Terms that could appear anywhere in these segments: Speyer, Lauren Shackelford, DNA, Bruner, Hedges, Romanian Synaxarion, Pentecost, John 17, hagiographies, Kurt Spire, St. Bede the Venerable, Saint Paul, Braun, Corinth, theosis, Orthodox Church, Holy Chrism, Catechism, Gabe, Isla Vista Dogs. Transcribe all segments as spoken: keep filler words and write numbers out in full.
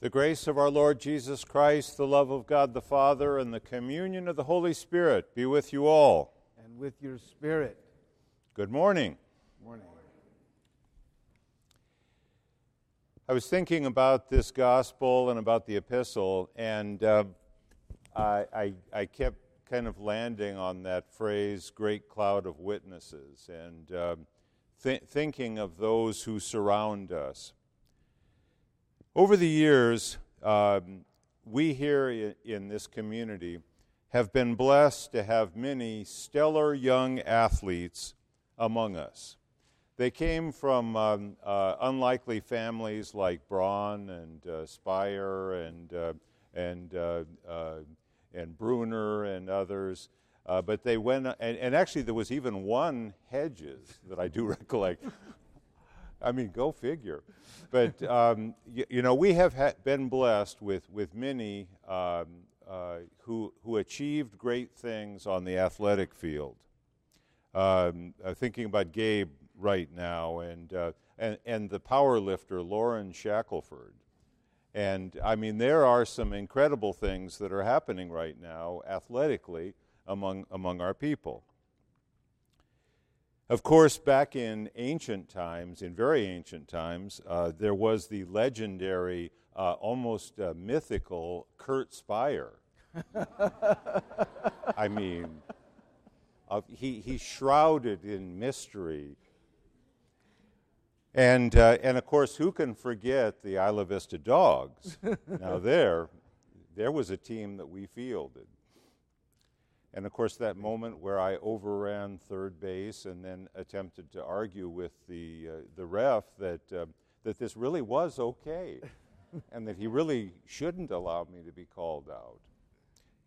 The grace of our Lord Jesus Christ, the love of God the Father, and the communion of the Holy Spirit be with you all. And with your spirit. Good morning. Good morning. I was thinking about this gospel and about the epistle, and uh, I, I, I kept kind of landing on that phrase, great cloud of witnesses, and uh, th- thinking of those who surround us. Over the years, um, we here in, in this community have been blessed to have many stellar young athletes among us. They came from um, uh, unlikely families like Braun and uh, Speyer and uh, and uh, uh, and Bruner and others, uh, but they went and, and actually there was even one Hedges that I do recollect. I mean, go figure. But, um, you, you know, we have ha- been blessed with, with many um, uh, who who achieved great things on the athletic field. Um, uh, thinking about Gabe right now and, uh, and, and the power lifter, Lauren Shackelford. And, I mean, there are some incredible things that are happening right now athletically among among our people. Of course, back in ancient times, in very ancient times, uh, there was the legendary, uh, almost uh, mythical Kurt Spire. I mean, uh, he he's shrouded in mystery. And, uh, and, of course, who can forget the Isla Vista Dogs? Now, there, there was a team that we fielded. And, of course, that moment where I overran third base and then attempted to argue with the uh, the ref that uh, that this really was okay and that he really shouldn't allow me to be called out.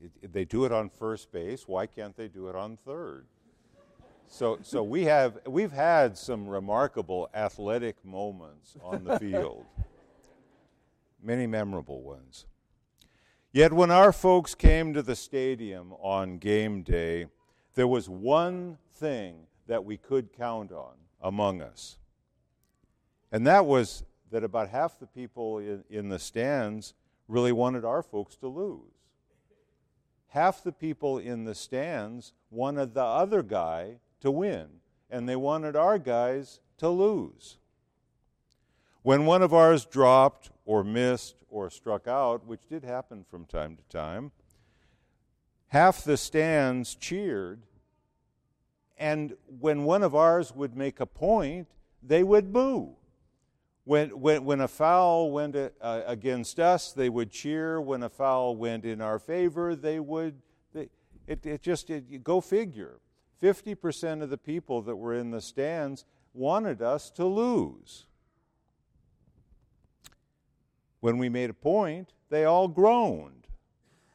It, it, they do it on first base. Why can't they do it on third? So so we have, we've had some remarkable athletic moments on the field, many memorable ones. Yet when our folks came to the stadium on game day, there was one thing that we could count on among us. And that was that about half the people in, in the stands really wanted our folks to lose. Half the people in the stands wanted the other guy to win, and they wanted our guys to lose. When one of ours dropped or missed or struck out, which did happen from time to time, half the stands cheered, and when one of ours would make a point, they would boo. When when, when a foul went uh, against us, they would cheer. When a foul went in our favor, they would, they, it, it just, it, go figure. fifty percent of the people that were in the stands wanted us to lose. When we made a point, they all groaned.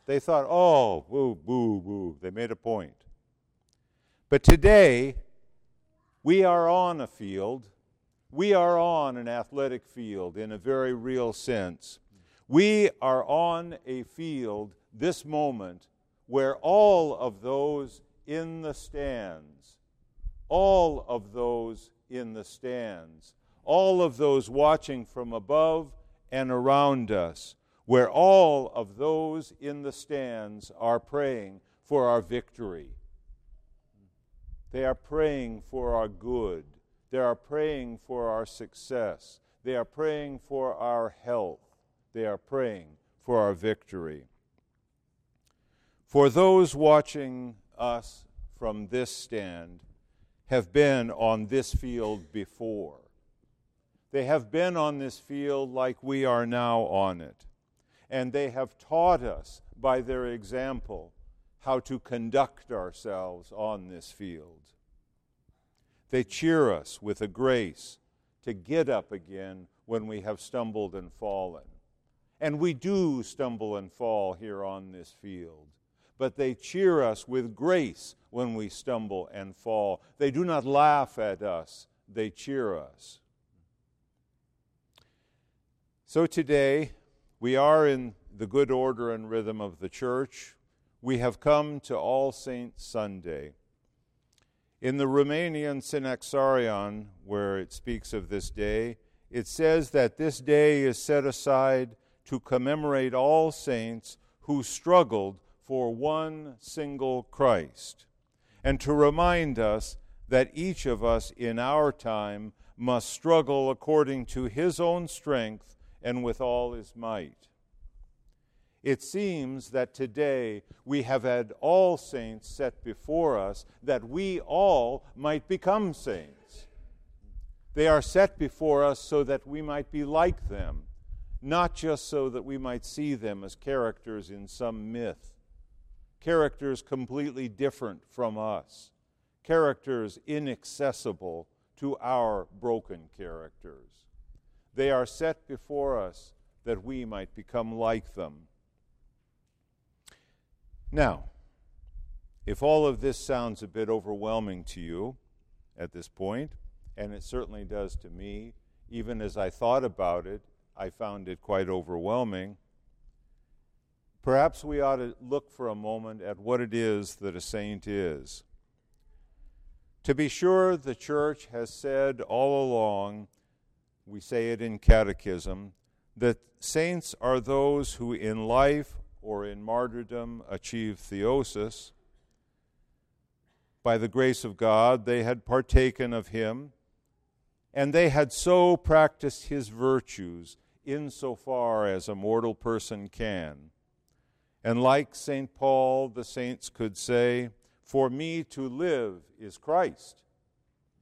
They thought, oh, boo, boo, boo. They made a point. But today, we are on a field. We are on an athletic field in a very real sense. We are on a field this moment where all of those in the stands, all of those in the stands, all of those watching from above and around us, where all of those in the stands are praying for our victory. They are praying for our good. They are praying for our success. They are praying for our health. They are praying for our victory. For those watching us from this stand have been on this field before. They have been on this field like we are now on it, and they have taught us by their example how to conduct ourselves on this field. They cheer us with a grace to get up again when we have stumbled and fallen. And we do stumble and fall here on this field, but they cheer us with grace when we stumble and fall. They do not laugh at us, they cheer us. So today, we are in the good order and rhythm of the church. We have come to All Saints Sunday. In the Romanian Synaxarion, where it speaks of this day, it says that this day is set aside to commemorate all saints who struggled for one single Christ, and to remind us that each of us in our time must struggle according to his own strength and with all his might. It seems that today we have had all saints set before us that we all might become saints. They are set before us so that we might be like them, not just so that we might see them as characters in some myth, characters completely different from us, characters inaccessible to our broken characters. They are set before us that we might become like them. Now, if all of this sounds a bit overwhelming to you at this point, and it certainly does to me, even as I thought about it, I found it quite overwhelming. Perhaps we ought to look for a moment at what it is that a saint is. To be sure, the Church has said all along, we say it in Catechism, that saints are those who in life or in martyrdom achieve theosis. By the grace of God, they had partaken of him, and they had so practiced his virtues insofar as a mortal person can. And like Saint Paul, the saints could say, "For me to live is Christ,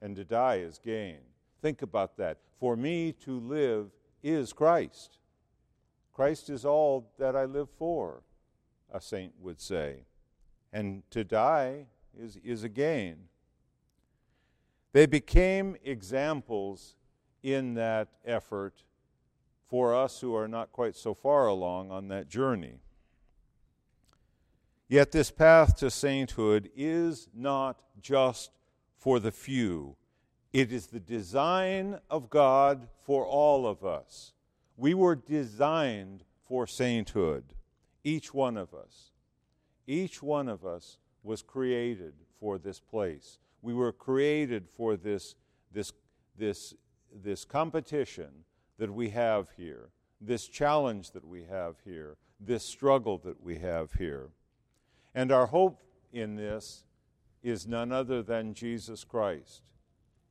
and to die is gain." Think about that. For me to live is Christ. Christ is all that I live for, a saint would say. And to die is, is a gain. They became examples in that effort for us who are not quite so far along on that journey. Yet this path to sainthood is not just for the few. It is the design of God for all of us. We were designed for sainthood, each one of us. Each one of us was created for this place. We were created for this, this, this, this competition that we have here, this challenge that we have here, this struggle that we have here. And our hope in this is none other than Jesus Christ.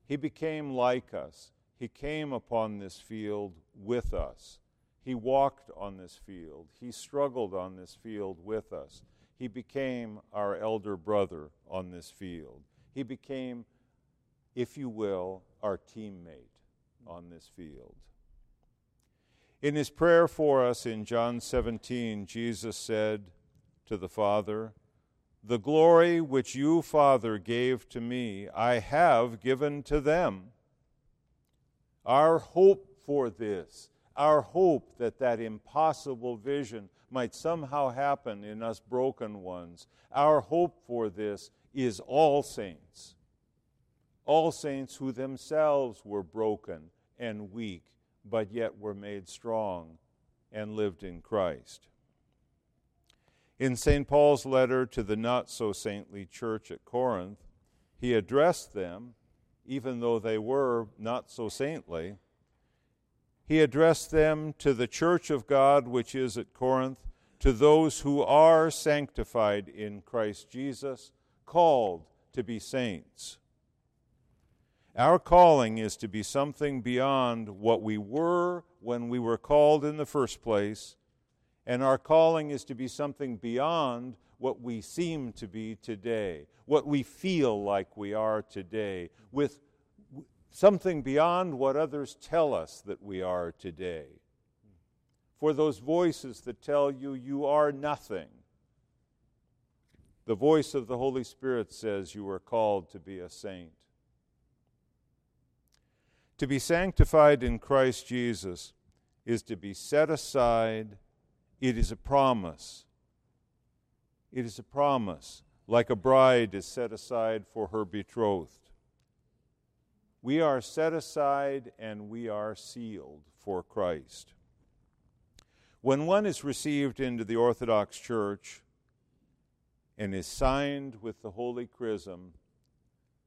He became like us. He came upon this field with us. He walked on this field. He struggled on this field with us. He became our elder brother on this field. He became, if you will, our teammate on this field. In his prayer for us in John seventeen, Jesus said to the Father, "The glory which you, Father, gave to me, I have given to them." Our hope for this, our hope that that impossible vision might somehow happen in us broken ones, our hope for this is all saints. All saints who themselves were broken and weak, but yet were made strong and lived in Christ. In Saint Paul's letter to the not-so-saintly church at Corinth, he addressed them, even though they were not so saintly, he addressed them to the church of God which is at Corinth, to those who are sanctified in Christ Jesus, called to be saints. Our calling is to be something beyond what we were when we were called in the first place, and our calling is to be something beyond what we seem to be today, what we feel like we are today, with something beyond what others tell us that we are today. For those voices that tell you you are nothing, the voice of the Holy Spirit says you are called to be a saint. To be sanctified in Christ Jesus is to be set aside. It is a promise. It is a promise, like a bride is set aside for her betrothed. We are set aside and we are sealed for Christ. When one is received into the Orthodox Church and is signed with the Holy Chrism,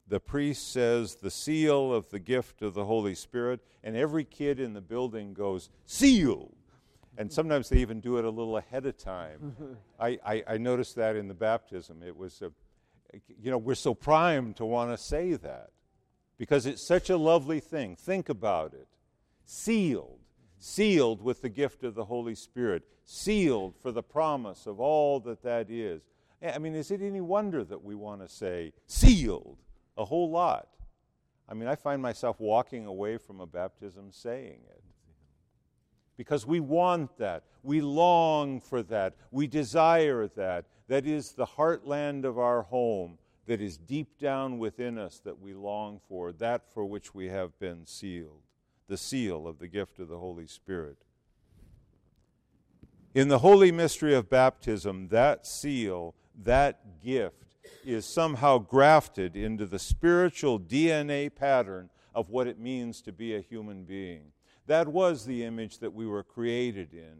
the priest says the seal of the gift of the Holy Spirit, and every kid in the building goes, "Sealed!" And sometimes they even do it a little ahead of time. I, I, I noticed that in the baptism. It was, a, you know, we're so primed to want to say that because it's such a lovely thing. Think about it. Sealed. Sealed with the gift of the Holy Spirit. Sealed for the promise of all that that is. I mean, is it any wonder that we want to say sealed a whole lot? I mean, I find myself walking away from a baptism saying it. Because we want that, we long for that, we desire that. That is the heartland of our home that is deep down within us that we long for, that for which we have been sealed, the seal of the gift of the Holy Spirit. In the holy mystery of baptism, that seal, that gift, is somehow grafted into the spiritual D N A pattern of what it means to be a human being. That was the image that we were created in.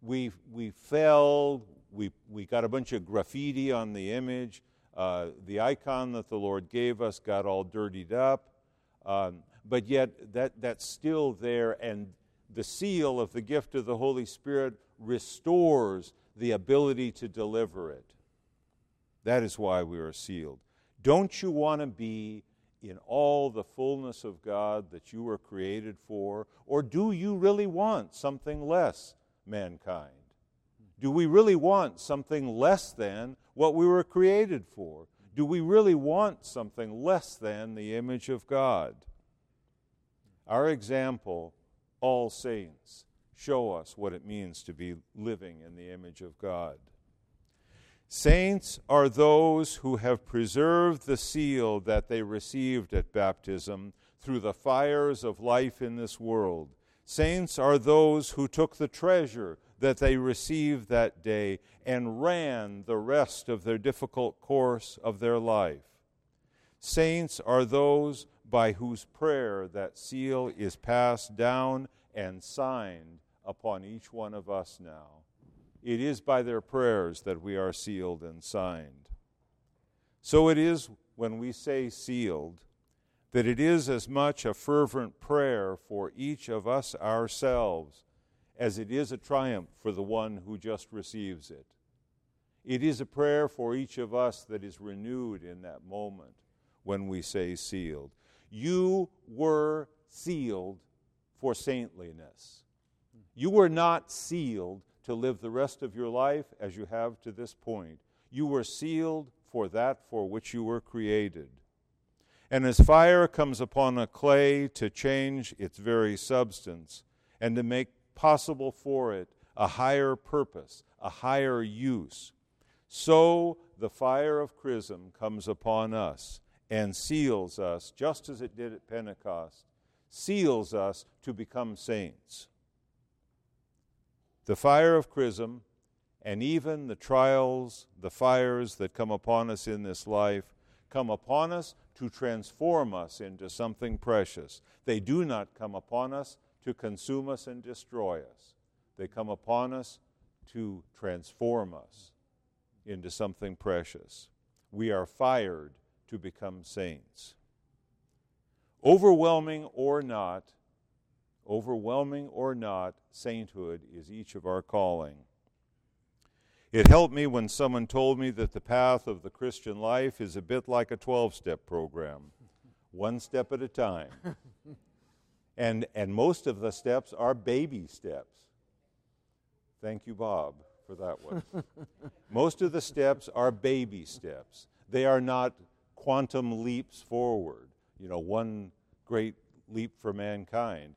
We we fell, we, we got a bunch of graffiti on the image. Uh, the icon that the Lord gave us got all dirtied up. Um, but yet that that's still there, and the seal of the gift of the Holy Spirit restores the ability to deliver it. That is why we are sealed. Don't you want to be in all the fullness of God that you were created for? Or do you really want something less, mankind? Do we really want something less than what we were created for? Do we really want something less than the image of God? Our example, all saints, show us what it means to be living in the image of God. Saints are those who have preserved the seal that they received at baptism through the fires of life in this world. Saints are those who took the treasure that they received that day and ran the rest of their difficult course of their life. Saints are those by whose prayer that seal is passed down and signed upon each one of us now. It is by their prayers that we are sealed and signed. So it is when we say sealed that it is as much a fervent prayer for each of us ourselves as it is a triumph for the one who just receives it. It is a prayer for each of us that is renewed in that moment when we say sealed. You were sealed for saintliness. You were not sealed to live the rest of your life as you have to this point. You were sealed for that for which you were created. And as fire comes upon a clay to change its very substance and to make possible for it a higher purpose, a higher use, so the fire of Chrism comes upon us and seals us, just as it did at Pentecost, seals us to become saints. The fire of Chrism, and even the trials, the fires that come upon us in this life, come upon us to transform us into something precious. They do not come upon us to consume us and destroy us. They come upon us to transform us into something precious. We are fired to become saints. Overwhelming or not, Overwhelming or not, sainthood is each of our calling. It helped me when someone told me that the path of the Christian life is a bit like a twelve-step program, one step at a time. And, and most of the steps are baby steps. Thank you, Bob, for that one. Most of the steps are baby steps. They are not quantum leaps forward, you know, one great leap for mankind.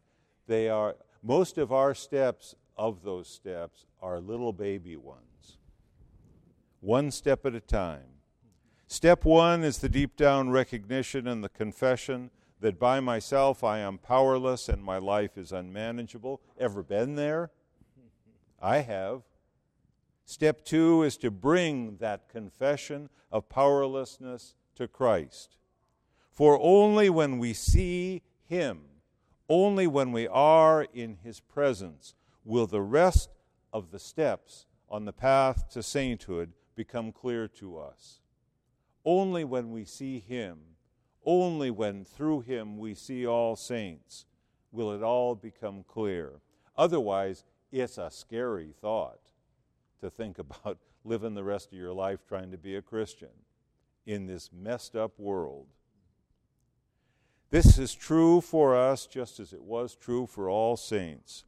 They are, most of our steps of those steps are little baby ones, one step at a time. Step one is the deep down recognition and the confession that by myself I am powerless and my life is unmanageable. Ever been there? I have. Step two is to bring that confession of powerlessness to Christ. For only when we see Him, only when we are in His presence will the rest of the steps on the path to sainthood become clear to us. Only when we see Him, only when through Him we see all saints, will it all become clear. Otherwise, It's a scary thought to think about living the rest of your life trying to be a Christian in this messed up world. This is true for us just as it was true for all saints.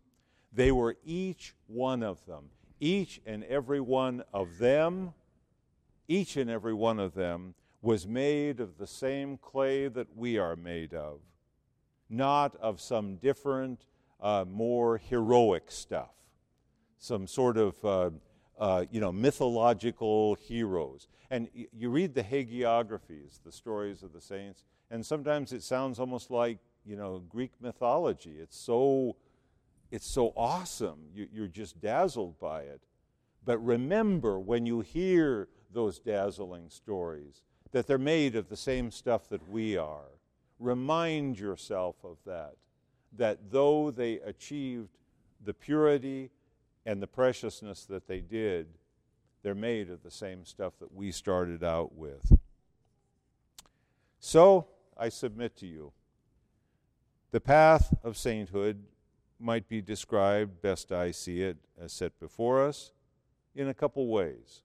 They were each one of them, each and every one of them, each and every one of them was made of the same clay that we are made of, not of some different, uh, more heroic stuff, some sort of, uh, uh, you know, mythological heroes. And y- you read the hagiographies, the stories of the saints, and sometimes it sounds almost like, you know, Greek mythology. It's so, it's so awesome. You, you're just dazzled by it. But remember when you hear those dazzling stories, that they're made of the same stuff that we are. Remind yourself of that, that though they achieved the purity and the preciousness that they did, they're made of the same stuff that we started out with. So, I submit to you, the path of sainthood might be described, best I see it, as set before us, in a couple ways.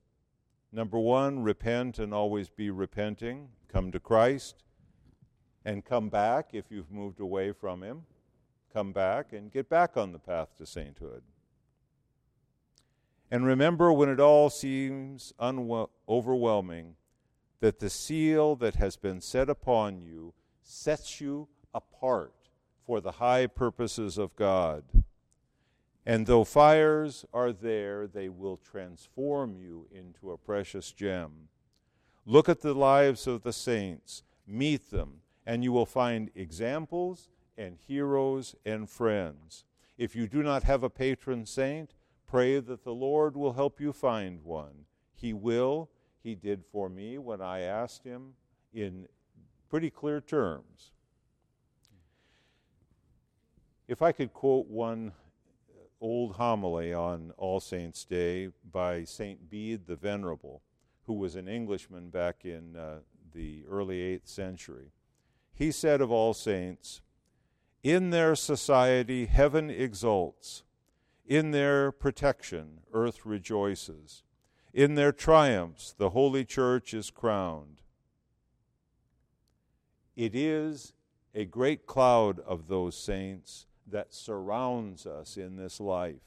Number one, repent and always be repenting. Come to Christ and come back if you've moved away from Him. Come back and get back on the path to sainthood. And remember when it all seems unwe- overwhelming that the seal that has been set upon you sets you apart for the high purposes of God. And though fires are there, they will transform you into a precious gem. Look at the lives of the saints, meet them, and you will find examples and heroes and friends. If you do not have a patron saint, pray that the Lord will help you find one. He will. He did for me when I asked Him in pretty clear terms. If I could quote one old homily on All Saints' Day by Saint Bede the Venerable, who was an Englishman back in uh, the early eighth century. He said of all saints, "In their society heaven exults, in their protection earth rejoices, in their triumphs the Holy Church is crowned." It is a great cloud of those saints that surrounds us in this life.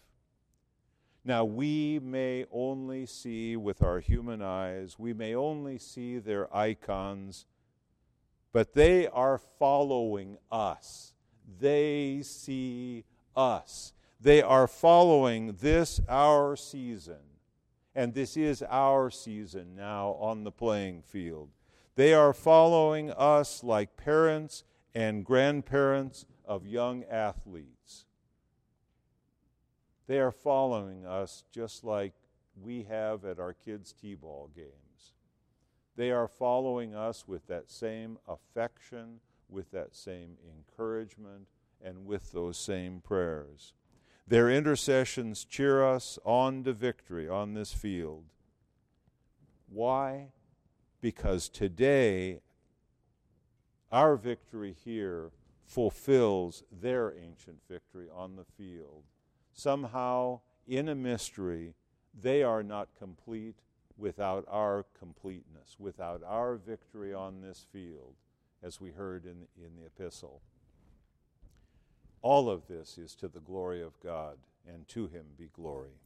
Now, we may only see with our human eyes, we may only see their icons, but they are following us. They see us. They are following this, our season. And this is our season now on the playing field. They are following us like parents and grandparents of young athletes. They are following us just like we have at our kids' t-ball games. They are following us with that same affection, with that same encouragement, and with those same prayers. Their intercessions cheer us on to victory on this field. Why? Because today, our victory here fulfills their ancient victory on the field. Somehow, in a mystery, they are not complete without our completeness, without our victory on this field, as we heard in, in the epistle. All of this is to the glory of God, and to Him be glory.